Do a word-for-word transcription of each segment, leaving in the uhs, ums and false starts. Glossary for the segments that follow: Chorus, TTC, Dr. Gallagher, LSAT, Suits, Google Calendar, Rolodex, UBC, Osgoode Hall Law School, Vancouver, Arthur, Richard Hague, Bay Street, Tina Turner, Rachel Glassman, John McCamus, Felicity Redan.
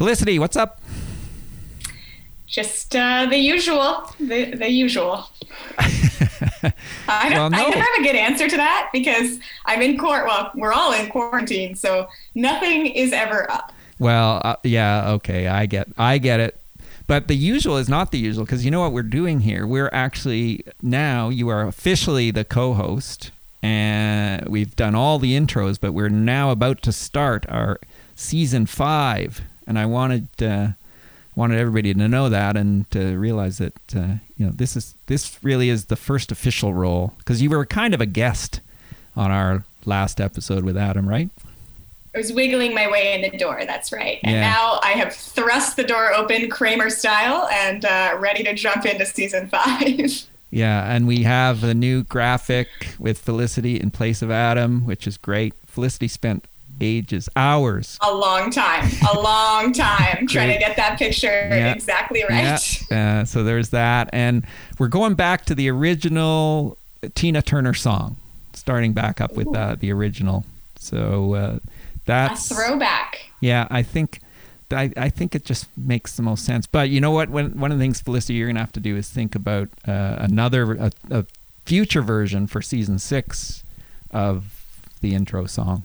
Felicity, what's up? Just uh, the usual, the, the usual. I, don't, well, no. I don't have a good answer to that because I'm in court. Well, we're all in quarantine, so nothing is ever up. Well, uh, yeah, okay, I get, I get it. But the usual is not the usual because you know what we're doing here? We're actually, now you are officially the co-host and we've done all the intros, but we're now about to start our season five. And I wanted uh, wanted everybody to know that and to realize that uh, you know this is this really is the first official role because you were kind of a guest on our last episode with Adam, right? I was wiggling my way in the door. That's right. And yeah. Now I have thrust the door open Kramer style and uh, ready to jump into season five. Yeah, and we have a new graphic with Felicity in place of Adam, which is great. Felicity spent ages, hours. A long time, a long time trying to get that picture yeah. exactly right. Yeah. Uh, so there's that. And we're going back to the original Tina Turner song, starting back up with uh, the original. So uh, that's... A throwback. Yeah, I think... I, I think it just makes the most sense. But you know what? When, one of the things, Felicity, you're going to have to do is think about uh, another, a, a future version for season six of the intro song.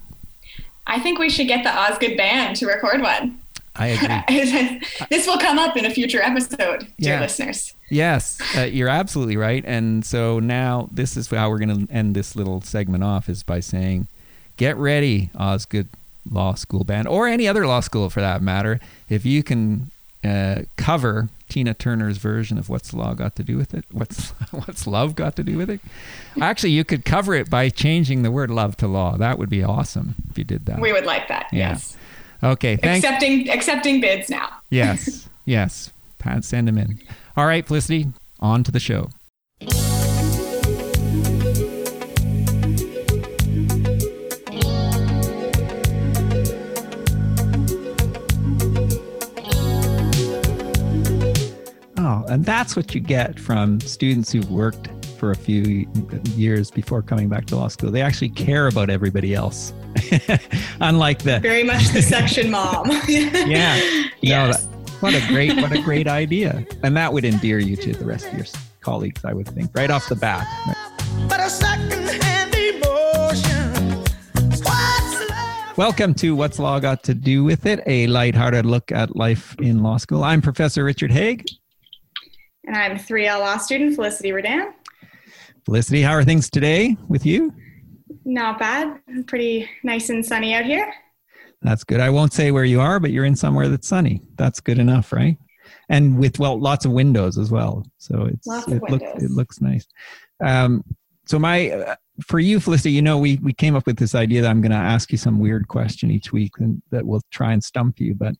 I think we should get the Osgoode band to record one. I agree. This will come up in a future episode, dear yeah. listeners. Yes, uh, you're absolutely right. And so now this is how we're going to end this little segment off is by saying, get ready, Osgoode Law School band, or any other law school for that matter, if you can uh, cover Tina Turner's version of What's Law Got to Do with It? What's What's Love Got to Do with It? Actually, you could cover it by changing the word love to law. That would be awesome if you did that. We would like that. Yeah. Yes. Okay. Thanks. Accepting accepting bids now. Yes. Yes. Pat, send them in. All right, Felicity, on to the show. And that's what you get from students who've worked for a few years before coming back to law school. They actually care about everybody else. Unlike the... Very much the section mom. Yeah. Yes. No, that, what a great, what a great idea. And that would endear you to the rest of your colleagues, I would think, right off the bat. Right? But a second-hand emotion. What's love? Welcome to What's Law Got to Do With It, a lighthearted look at life in law school. I'm Professor Richard Hague. And I'm three L law student, Felicity Redan. Felicity, how are things today with you? Not bad. Pretty nice and sunny out here. That's good. I won't say where you are, but you're in somewhere that's sunny. That's good enough, right? And with, well, lots of windows as well. So it's lots it, of windows. Looks, it looks nice. Um, so my, uh, for you, Felicity, you know, we, we came up with this idea that I'm going to ask you some weird question each week and that will try and stump you, but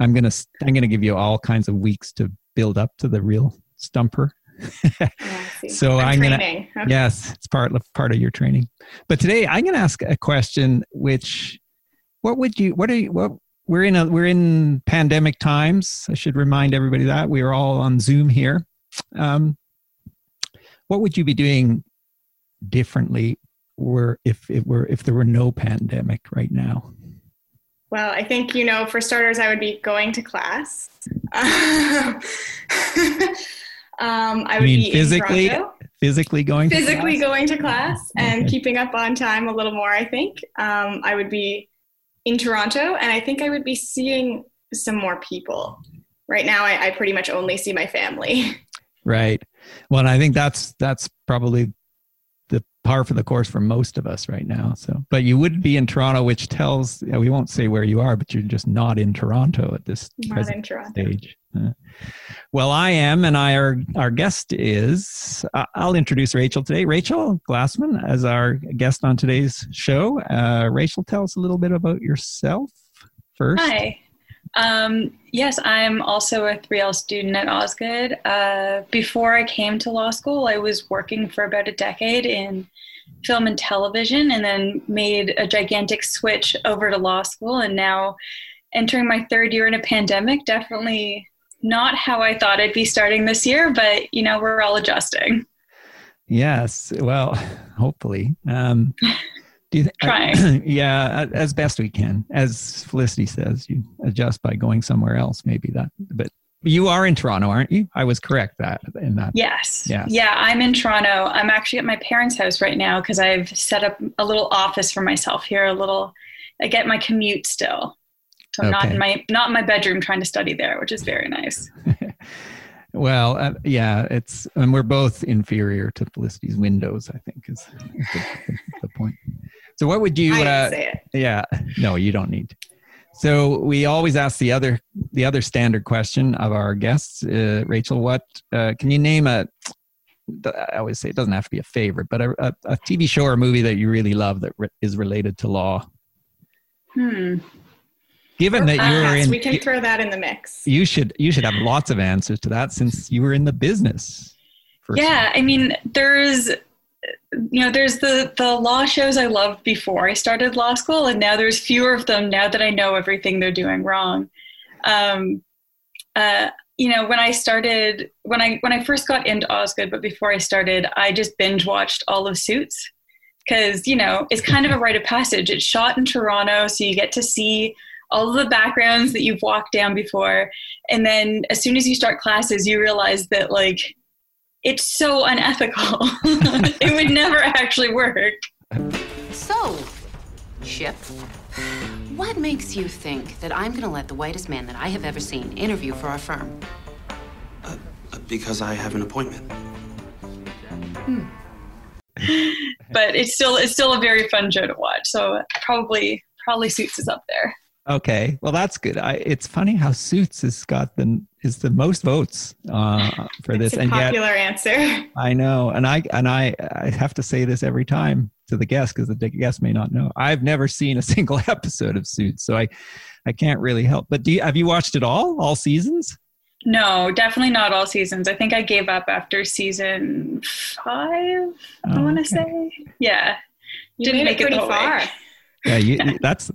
I'm going to, I'm going to give you all kinds of weeks to build up to the real stumper. Yeah, so I'm, I'm gonna okay. Yes, it's part part of your training. But today I'm gonna ask a question which what would you what are you what we're in a we're in pandemic times. I should remind everybody that we are all on Zoom here. Um, what would you be doing differently were if it were if there were no pandemic right now? Well, I think, you know, for starters, I would be going to class. um, I would you mean be physically, physically going physically to class? going to class and okay. keeping up on time a little more, I think. Um, I would be in Toronto, and I think I would be seeing some more people. Right now, I, I pretty much only see my family. Right. Well, and I think that's that's probably the par for the course for most of us right now. So, but you would be in Toronto, which tells, you know, we won't say where you are, but you're just not in Toronto at this not present in Toronto. stage. Uh, well, I am, and I are, our guest is, uh, I'll introduce Rachel today. Rachel Glassman as our guest on today's show. Uh, Rachel, tell us a little bit about yourself first. Hi. Um, yes, I'm also a three L student at Osgoode. Uh, before I came to law school, I was working for about a decade in film and television and then made a gigantic switch over to law school. And now entering my third year in a pandemic, definitely not how I thought I'd be starting this year, but, you know, we're all adjusting. Yes. Well, hopefully. Um Do you th- Trying. Yeah, as best we can. As Felicity says, you adjust by going somewhere else, maybe that. But you are in Toronto, aren't you? I was correct that in that. Yes. yes. Yeah, I'm in Toronto. I'm actually at my parents' house right now because I've set up a little office for myself here, a little, I get my commute still. So I'm okay. not in my not in my bedroom trying to study there, which is very nice. Well, uh, yeah, it's, and we're both inferior to Felicity's windows, I think, is the, the point. So what would you, I didn't uh, say it. Yeah, no, you don't need to. So we always ask the other, the other standard question of our guests, uh, Rachel, what, uh, can you name a, I always say it doesn't have to be a favorite, but a, a, a T V show or movie that you really love that re- is related to law? Hmm. Given that you're uh, in, we can throw that in the mix. You should you should have lots of answers to that since you were in the business. Yeah, time. I mean, there's you know there's the the law shows I loved before I started law school, and now there's fewer of them now that I know everything they're doing wrong. Um, uh, you know, when I started when I when I first got into Osgoode, but before I started, I just binge watched all of Suits because you know it's kind of a rite of passage. It's shot in Toronto, so you get to see all of the backgrounds that you've walked down before. And then as soon as you start classes, you realize that like, it's so unethical. It would never actually work. So, Chip, what makes you think that I'm gonna let the whitest man that I have ever seen interview for our firm? Uh, because I have an appointment. Hmm. But it's still, it's still a very fun show to watch. So probably, probably Suits is up there. Okay, well that's good. I, it's funny how Suits has got the is the most votes uh, for this, it's a and popular yet, answer. I know, and I and I, I have to say this every time to the guest because the guest may not know. I've never seen a single episode of Suits, so I, I can't really help. But do you, have you watched it all, all seasons? No, definitely not all seasons. I think I gave up after season five. I okay. want to say, yeah, you didn't make it, it pretty far. Way. Yeah, you, that's,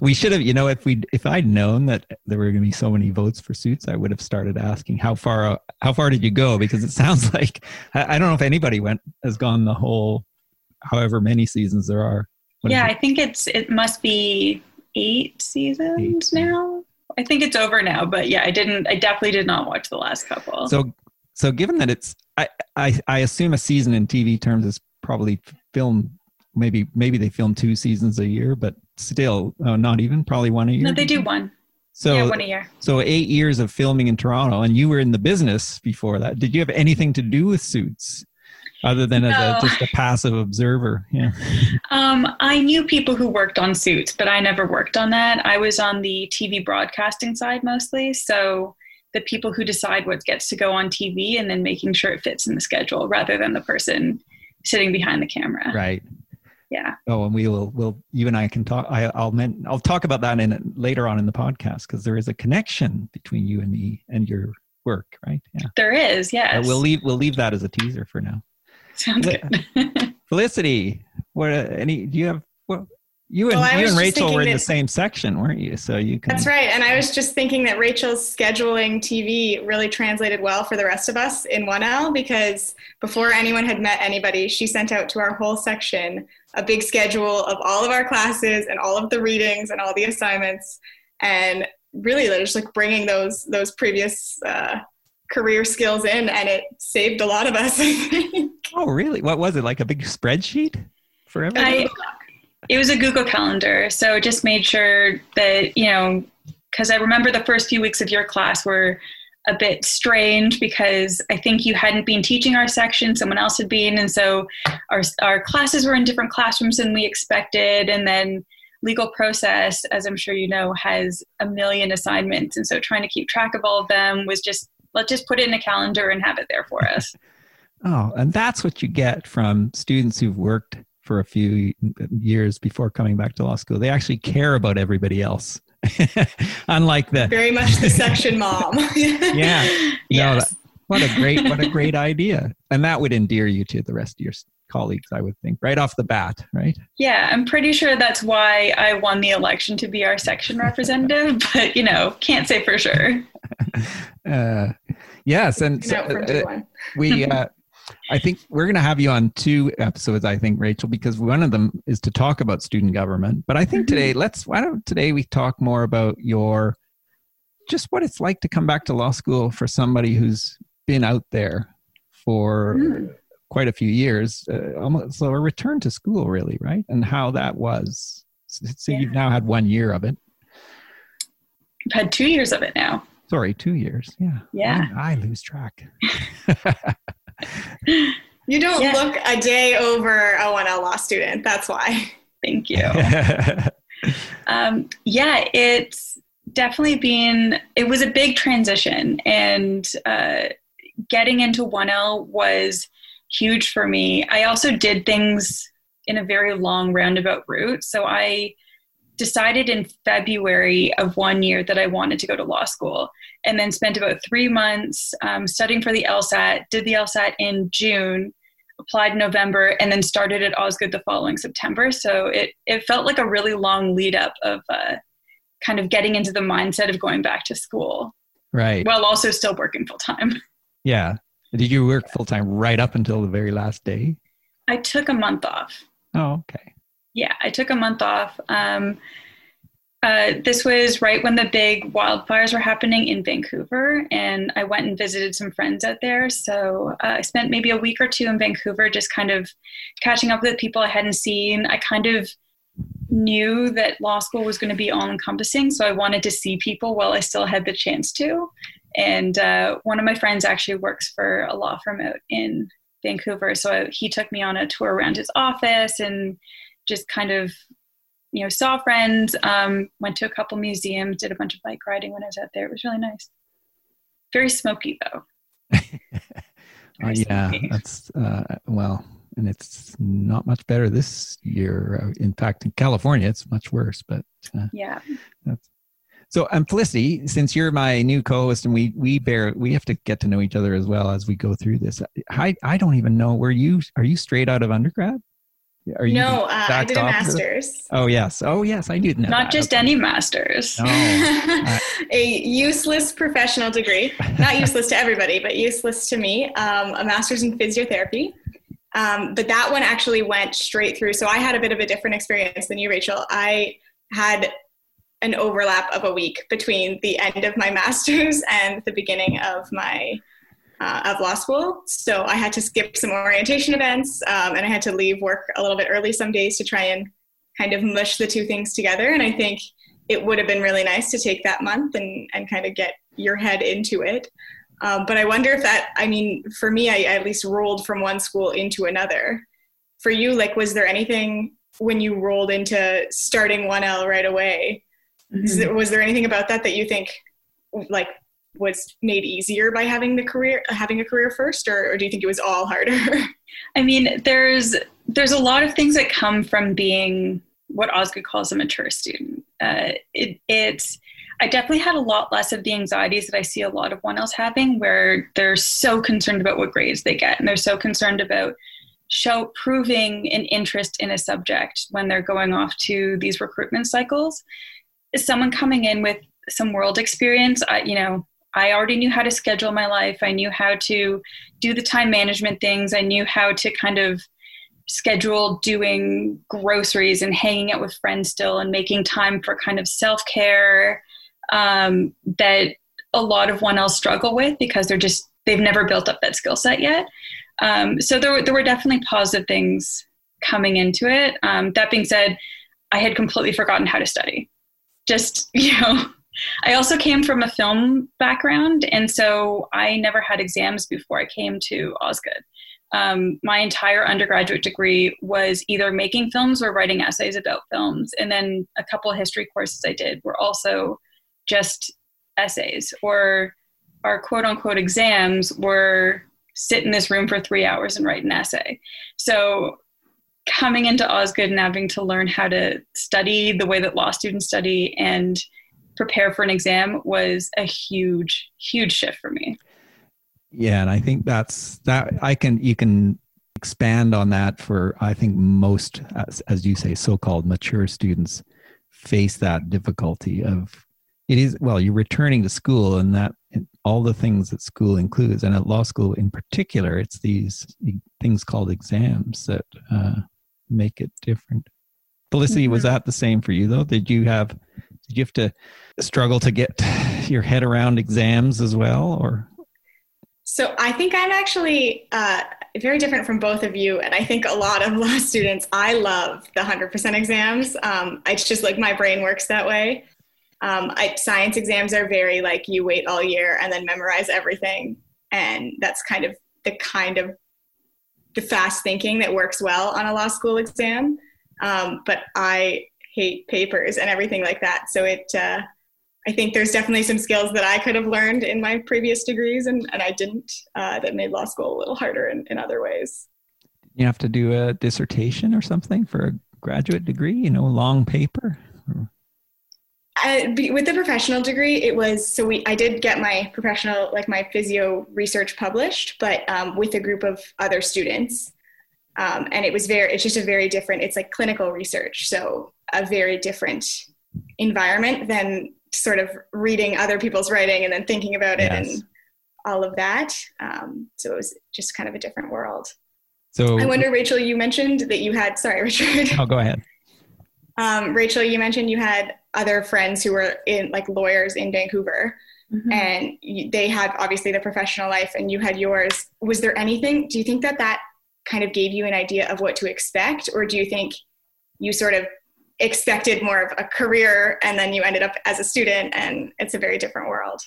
we should have, you know, if we, if I'd known that there were going to be so many votes for Suits, I would have started asking how far, how far did you go? Because it sounds like, I don't know if anybody went, has gone the whole, however many seasons there are. What yeah, I think it's, it must be eight seasons eight. now. I think it's over now, but yeah, I didn't, I definitely did not watch the last couple. So, so given that it's, I, I, I assume a season in T V terms is probably filmed. Maybe maybe they film two seasons a year, but still uh, not even probably one a year. No, they do one. So yeah, one a year. So eight years of filming in Toronto, and you were in the business before that. Did you have anything to do with Suits, other than no. as a, just a passive observer? Yeah. Um, I knew people who worked on Suits, but I never worked on that. I was on the T V broadcasting side mostly, so the people who decide what gets to go on T V and then making sure it fits in the schedule, rather than the person sitting behind the camera. Right. Yeah. Oh, and we will, we'll, you and I can talk, I, I'll, men, I'll talk about that in later on in the podcast because there is a connection between you and me and your work, right? Yeah. There is, yes. Uh, we'll leave, we'll leave that as a teaser for now. Sounds Le- good. Felicity, what, uh, any, do you have, well, you and, well, you and Rachel were in that, the same section, weren't you? So you can. That's right. And I was just thinking that Rachel's scheduling T V really translated well for the rest of us in one L because before anyone had met anybody, she sent out to our whole section a big schedule of all of our classes and all of the readings and all the assignments, and really just like bringing those those previous uh, career skills in, and it saved a lot of us. Oh, really? What was it, like a big spreadsheet for everybody? I, it was a Google Calendar, so it just made sure that, you know, because I remember the first few weeks of your class were a bit strange because I think you hadn't been teaching our section, someone else had been, and so our our classes were in different classrooms than we expected, and then legal process, as I'm sure you know, has a million assignments, and so trying to keep track of all of them was just, let's just put it in a calendar and have it there for us. Oh, and that's what you get from students who've worked for a few years before coming back to law school. They actually care about everybody else. Unlike the very much the section mom. Yeah. Yes. No, what a great, what a great idea. And that would endear you to the rest of your colleagues, I would think, right off the bat, right? Yeah. I'm pretty sure that's why I won the election to be our section representative, but you know, can't say for sure. Uh, yes. And so, uh, we, uh, I think we're going to have you on two episodes, I think, Rachel, because one of them is to talk about student government. But I think today, let's, why don't today we talk more about your, just what it's like to come back to law school for somebody who's been out there for mm. quite a few years, uh, almost, so a return to school really, right? And how that was. So, so yeah. You've now had one year of it. I've had two years of it now. Sorry, two years. Yeah. Yeah. I, I lose track. You don't yeah. look a day over a one L law student. That's why. Thank you. um, yeah, it's definitely been, it was a big transition, and uh, getting into one L was huge for me. I also did things in a very long roundabout route. So I decided in February of one year that I wanted to go to law school, and then spent about three months um, studying for the LSAT, did the LSAT in June, applied in November, and then started at Osgoode the following September. So it, it felt like a really long lead up of uh, kind of getting into the mindset of going back to school. Right. While also still working full time. Yeah. Did you work full time right up until the very last day? I took a month off. Oh, okay. Yeah, I took a month off. Um, uh, this was right when the big wildfires were happening in Vancouver, and I went and visited some friends out there. So uh, I spent maybe a week or two in Vancouver just kind of catching up with people I hadn't seen. I kind of knew that law school was going to be all-encompassing, so I wanted to see people while I still had the chance to. And uh, one of my friends actually works for a law firm out in Vancouver, so I, he took me on a tour around his office and just kind of, you know, saw friends, um, went to a couple museums, did a bunch of bike riding when I was out there. It was really nice. Very smoky though. Very oh, yeah, smoky. That's, uh, well, and it's not much better this year. In fact, in California, it's much worse, but uh, yeah. That's, so um, Felicity, since you're my new co-host and we, we bear, we have to get to know each other as well as we go through this. I, I don't even know, were you, are you straight out of undergrad? Are you no, uh, I did a master's. Oh, yes. Oh, yes, I did. Know Not that. just okay. any master's. No. I... a useless professional degree. Not useless to everybody, but useless to me. Um, a master's in physiotherapy. Um, but that one actually went straight through. So I had a bit of a different experience than you, Rachel. I had an overlap of a week between the end of my master's and the beginning of my Uh, of law school. So I had to skip some orientation events um, and I had to leave work a little bit early some days to try and kind of mush the two things together. And I think it would have been really nice to take that month and, and kind of get your head into it. Um, but I wonder if that, I mean, for me, I, I at least rolled from one school into another. For you, like, was there anything when you rolled into starting one L right away? Mm-hmm. Is there, was there anything about that that you think, like, was made easier by having the career, having a career first, or, or do you think it was all harder? I mean, there's, there's a lot of things that come from being what Osgoode calls a mature student. Uh, it, it's, I definitely had a lot less of the anxieties that I see a lot of one L's having, where they're so concerned about what grades they get. And they're so concerned about show proving an interest in a subject when they're going off to these recruitment cycles. Someone coming in with some world experience, I, you know, I already knew how to schedule my life. I knew how to do the time management things. I knew how to kind of schedule doing groceries and hanging out with friends still and making time for kind of self-care um, that a lot of one L's struggle with because they're just, they've never built up that skill set yet. Um, so there were, there were definitely positive things coming into it. Um, that being said, I had completely forgotten how to study. Just, you know, I also came from a film background, and so I never had exams before I came to Osgoode. Um, my entire undergraduate degree was either making films or writing essays about films, and then a couple of history courses I did were also just essays, or our quote-unquote exams were sit in this room for three hours and write an essay. So coming into Osgoode and having to learn how to study the way that law students study and prepare for an exam was a huge, huge shift for me. Yeah. And I think that's that I can, you can expand on that for, I think most, as, as you say, so-called mature students face that difficulty of it is, well, you're returning to school and that all the things that school includes, and at law school in particular, it's these things called exams that uh, make it different. Felicity, was that the same for you though? Did you have did you have to struggle to get your head around exams as well, or? So I think I'm actually uh, very different from both of you, and I think a lot of law students, I love the one hundred percent exams. Um, it's just like my brain works that way. Um, I, science exams are very like you wait all year and then memorize everything, and that's kind of the kind of the fast thinking that works well on a law school exam. Um, but I hate papers and everything like that, so it. Uh, I think there's definitely some skills that I could have learned in my previous degrees and, and I didn't, uh, that made law school a little harder in, in other ways. You have to do a dissertation or something for a graduate degree, you know, a long paper? I, with the professional degree, it was, so we, I did get my professional, like my physio research published, but um, with a group of other students. Um, and it was very, it's just a very different, it's like clinical research. So a very different environment than sort of reading other people's writing and then thinking about it, yes, and all of that. Um, so it was just kind of a different world. So I wonder, Rachel, you mentioned that you had, sorry, Richard. Oh, go ahead. Um, Rachel, you mentioned you had other friends who were in like lawyers in Vancouver, mm-hmm, and you, they had obviously the professional life and you had yours. Was there anything, do you think that that kind of gave you an idea of what to expect? Or do you think you sort of expected more of a career and then you ended up as a student and it's a very different world?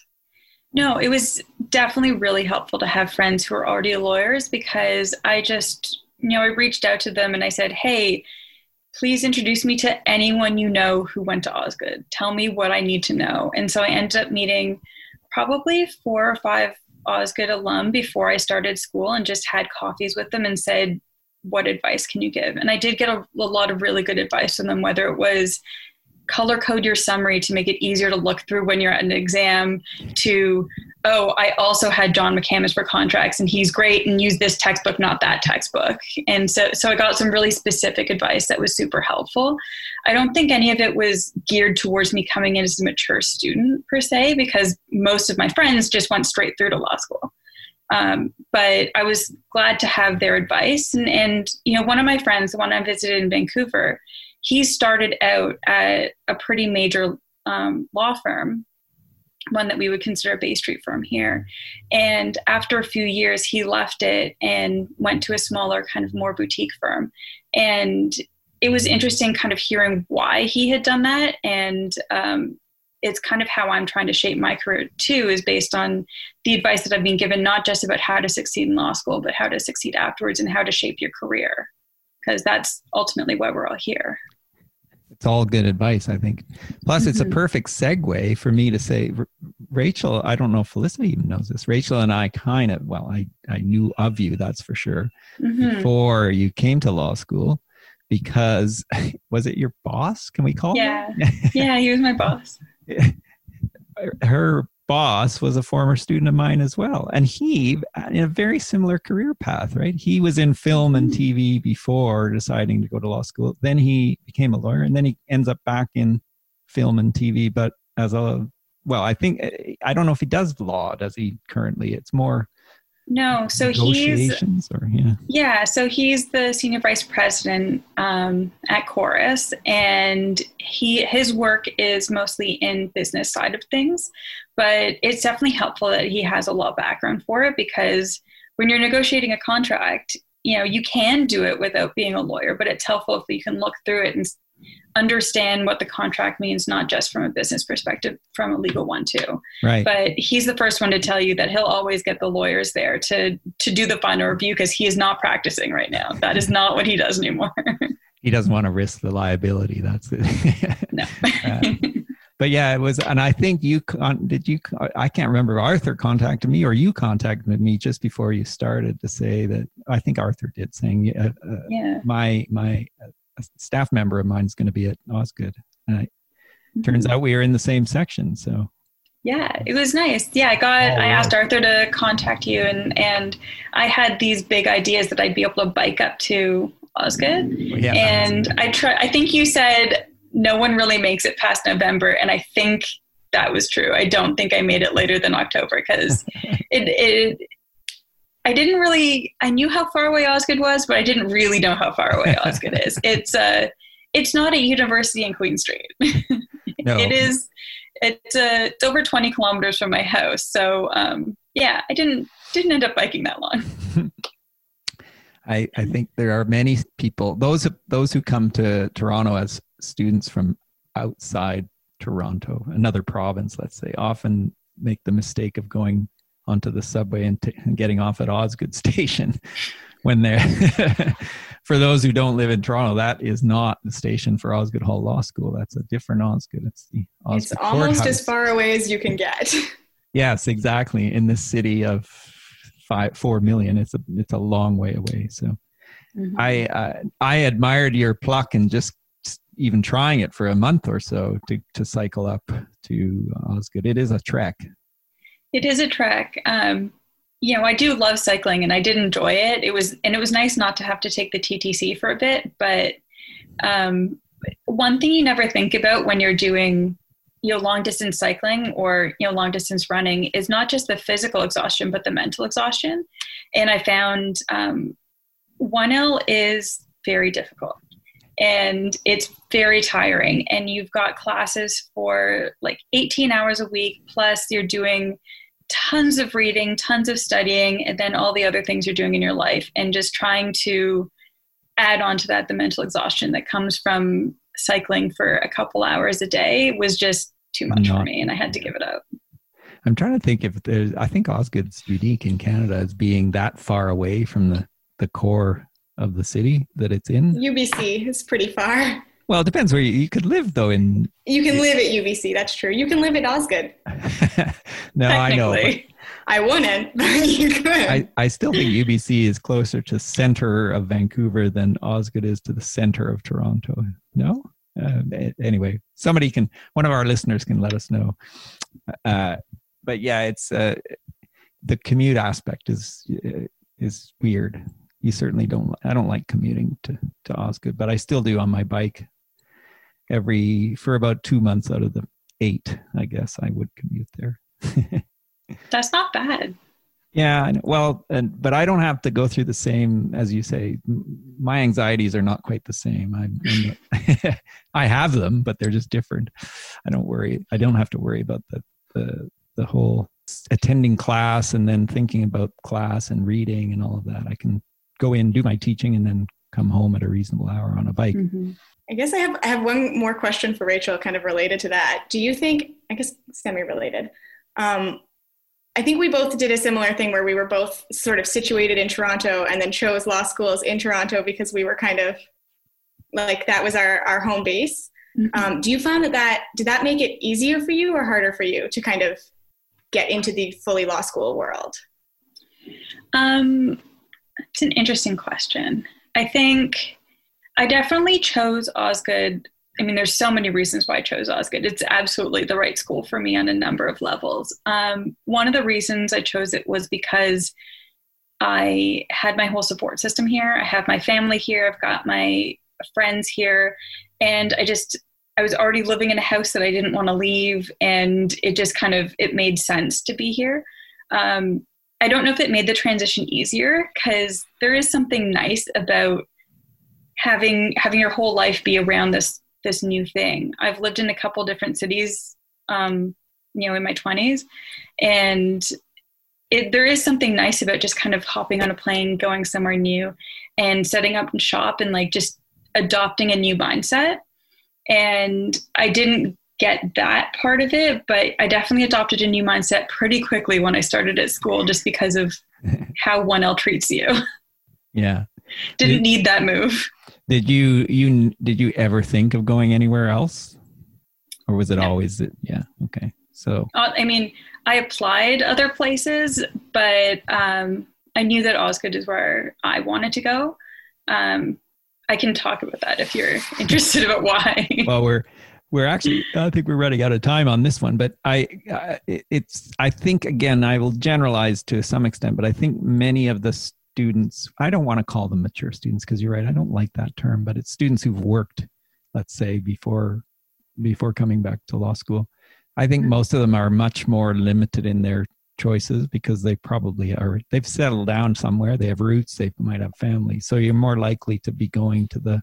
No, it was definitely really helpful to have friends who are already lawyers, because I just, you know, I reached out to them and I said, hey, please introduce me to anyone you know who went to Osgoode. Tell me what I need to know. And so I ended up meeting probably four or five Osgoode alum before I started school and just had coffees with them and said, what advice can you give? And I did get a, a lot of really good advice from them, whether it was color code your summary to make it easier to look through when you're at an exam, to, oh, I also had John McCamus for contracts and he's great, and use this textbook, not that textbook. And so, so I got some really specific advice that was super helpful. I don't think any of it was geared towards me coming in as a mature student per se, because most of my friends just went straight through to law school. Um, but I was glad to have their advice. And, and, you know, one of my friends, the one I visited in Vancouver, he started out at a pretty major um, law firm, one that we would consider a Bay Street firm here. And after a few years, he left it and went to a smaller kind of more boutique firm. And it was interesting kind of hearing why he had done that. And, um, it's kind of how I'm trying to shape my career too, is based on the advice that I've been given, not just about how to succeed in law school, but how to succeed afterwards and how to shape your career, because that's ultimately why we're all here. It's all good advice, I think. Plus, mm-hmm, it's a perfect segue for me to say, Rachel, I don't know if Felicity even knows this. Rachel and I kind of, well, I, I knew of you, that's for sure, mm-hmm, before you came to law school. Because was it your boss? Can we call yeah. him? Yeah. Yeah, he was my boss. Her boss was a former student of mine as well. And he, in a very similar career path, right? He was in film and T V before deciding to go to law school. Then he became a lawyer, and then he ends up back in film and T V. But as a, well, I think, I don't know if he does law, does he currently? It's more... No, so he's, or, yeah. yeah, so he's the senior vice president um, at Chorus, and he his work is mostly in business side of things, but it's definitely helpful that he has a law background for it, because when you're negotiating a contract, you know, you can do it without being a lawyer, but it's helpful if you can look through it and understand what the contract means, not just from a business perspective, from a legal one too. Right. But he's the first one to tell you that he'll always get the lawyers there to to do the final review, because he is not practicing right now. That is not what he does anymore. He doesn't want to risk the liability. That's it. No. uh, but yeah, it was, and I think you did you. I can't remember. Arthur contacted me, or you contacted me just before you started to say that. I think Arthur did, saying, uh, uh, "Yeah, my my." Uh, a staff member of mine is going to be at Osgoode." And it mm-hmm. turns out we are in the same section. So yeah, it was nice. Yeah, I got, oh, I asked Arthur to contact you, and, and I had these big ideas that I'd be able to bike up to Osgoode. Yeah, and I try, I think you said no one really makes it past November. And I think that was true. I don't think I made it later than October because it, it, I didn't really, I knew how far away Osgoode was, but I didn't really know how far away Osgoode is. It's uh, it's not a university in Queen Street. No. It is, it's, uh, it's over twenty kilometers from my house. So um, yeah, I didn't, didn't end up biking that long. I, I think there are many people, those, those who come to Toronto as students from outside Toronto, another province, let's say, often make the mistake of going onto the subway and, t- and getting off at Osgoode Station when they're, for those who don't live in Toronto, that is not the station for Osgoode Hall Law School. That's a different Osgoode. It's the Osgoode It's almost Courthouse. As far away as you can get. Yes, exactly. In this city of five, four million, it's a, it's a long way away. So mm-hmm. I, uh, I admired your pluck and just even trying it for a month or so to, to cycle up to Osgoode. It is a trek. It is a trek. Um, you know, I do love cycling and I did enjoy it. It was, and it was nice not to have to take the T T C for a bit, but um, one thing you never think about when you're doing, you know, long distance cycling or, you know, long distance running is not just the physical exhaustion, but the mental exhaustion. And I found um, one L is very difficult. And it's very tiring. And you've got classes for like eighteen hours a week, plus you're doing tons of reading, tons of studying, and then all the other things you're doing in your life. And just trying to add on to that the mental exhaustion that comes from cycling for a couple hours a day was just too much Not, for me. And I had to give it up. I'm trying to think if there's, I think Osgoode's unique in Canada as being that far away from the, the core of the city that it's in. U B C is pretty far. Well, it depends where you, you could live though. In you can live at U B C. That's true. You can live at Osgoode. No, I know. I wouldn't, but you could. I, I still think U B C is closer to center of Vancouver than Osgoode is to the center of Toronto. No? Uh, anyway, somebody can, one of our listeners can let us know. Uh, but yeah, it's uh, the commute aspect is is weird. You certainly don't, I don't like commuting to, to Osgoode, but I still do on my bike every, for about two months out of the eight, I guess I would commute there. That's not bad. Yeah. Well, and, but I don't have to go through the same, as you say, my anxieties are not quite the same. I'm, I'm not, I have them, but they're just different. I don't worry. I don't have to worry about the, the, the whole attending class and then thinking about class and reading and all of that. I can go in, do my teaching, and then come home at a reasonable hour on a bike. Mm-hmm. I guess I have I have one more question for Rachel, kind of related to that. Do you think, I guess semi-related, um, I think we both did a similar thing where we were both sort of situated in Toronto and then chose law schools in Toronto because we were kind of like, that was our, our home base. Mm-hmm. Um, do you find that that, did that make it easier for you or harder for you to kind of get into the fully law school world? Um. It's an interesting question. I think I definitely chose Osgoode. I mean, there's so many reasons why I chose Osgoode. It's absolutely the right school for me on a number of levels. Um, one of the reasons I chose it was because I had my whole support system here. I have my family here. I've got my friends here. And I just, I was already living in a house that I didn't want to leave. And it just kind of, it made sense to be here. Um, I don't know if it made the transition easier because there is something nice about having having your whole life be around this this new thing. I've lived in a couple different cities, um, you know, in my twenties, and it, there is something nice about just kind of hopping on a plane, going somewhere new, and setting up in shop and like just adopting a new mindset. And I didn't get that part of it, but I definitely adopted a new mindset pretty quickly when I started at school just because of how one L treats you. Yeah. Didn't did, need that move. Did you, you, did you ever think of going anywhere else, or was it no. always that? Yeah. Okay. So, uh, I mean, I applied other places, but, um, I knew that Osgoode is where I wanted to go. Um, I can talk about that if you're interested about why. Well, we're, We're actually, I think we're running out of time on this one, but I, uh, it's, I think again, I will generalize to some extent, but I think many of the students, I don't want to call them mature students because you're right, I don't like that term, but it's students who've worked, let's say, before, before coming back to law school, I think most of them are much more limited in their choices because they probably are, they've settled down somewhere, they have roots, they might have family. So you're more likely to be going to the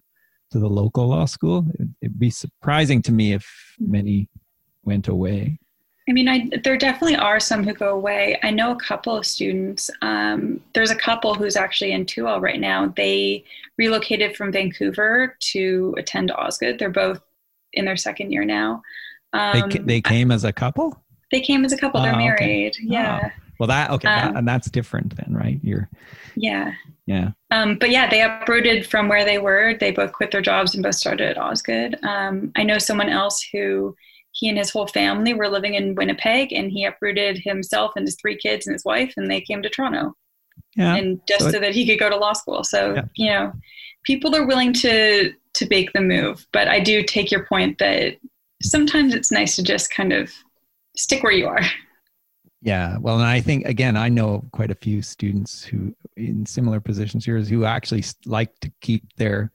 to the local law school. It'd be surprising to me if many went away. I mean, I, there definitely are some who go away. I know a couple of students. Um, there's a couple who's actually in T U L right now. They relocated from Vancouver to attend Osgoode. They're both in their second year now. Um, they, they came as a couple? They came as a couple. They're oh, okay. married. Yeah. Oh. Well, that, okay. Um, that, and that's different then, right? You're. Yeah. Yeah. Um, but yeah, they uprooted from where they were. They both quit their jobs and both started at Osgoode. Um, I know someone else who, he and his whole family were living in Winnipeg, and he uprooted himself and his three kids and his wife, and they came to Toronto. Yeah. And just so, so that he could go to law school. So, yeah. you know, people are willing to, to make the move, but I do take your point that sometimes it's nice to just kind of stick where you are. Yeah. Well, and I think, again, I know quite a few students who in similar positions here who actually like to keep their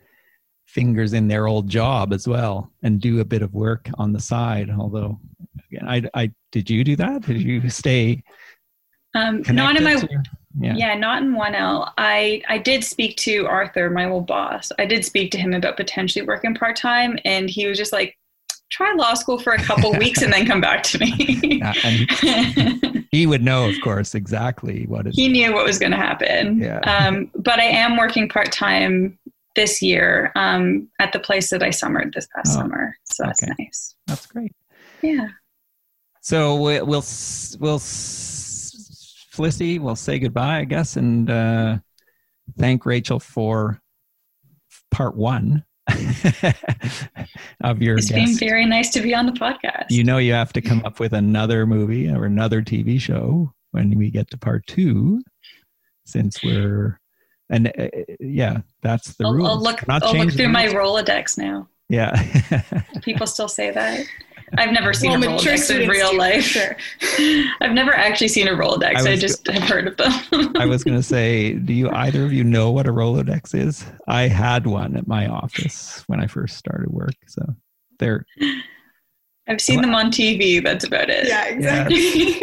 fingers in their old job as well and do a bit of work on the side. Although, again, I, I did you do that? Did you stay? Um, not in my, to, yeah. yeah, not in one L. I, I did speak to Arthur, my old boss. I did speak to him about potentially working part-time, and he was just like, try law school for a couple weeks and then come back to me. yeah, and he would know, of course, exactly what it He is. Knew what was going to happen. Yeah. Um, but I am working part-time this year um, at the place that I summered this past oh, summer. So that's okay. nice. That's great. Yeah. So we'll, we'll, we'll Felicity, we'll say goodbye, I guess, and uh, thank Rachel for part one of your It's guest. Been very nice to be on the podcast. You know, you have to come up with another movie or another T V show when we get to part two, since we're And uh, yeah, that's the rule. I'll look, I'll look through my Rolodex now. Yeah. People still say that. I've never seen well, a Rolodex in real life. Sure. I've never actually seen a Rolodex. I, was, I just have heard of them. I was going to say, do you either of you know what a Rolodex is? I had one at my office when I first started work. So they're. I've seen well, them on T V. That's about it. Yeah, exactly. Yeah.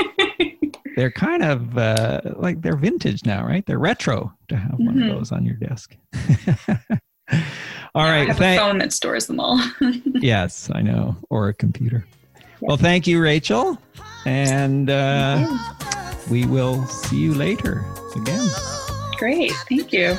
They're kind of uh, like they're vintage now, right? They're retro to have mm-hmm. one of those on your desk. all yeah, right. I have thank- a phone that stores them all. Yes, I know. Or a computer. Yeah. Well, thank you, Rachel. And uh, we will see you later again. Great. Thank you.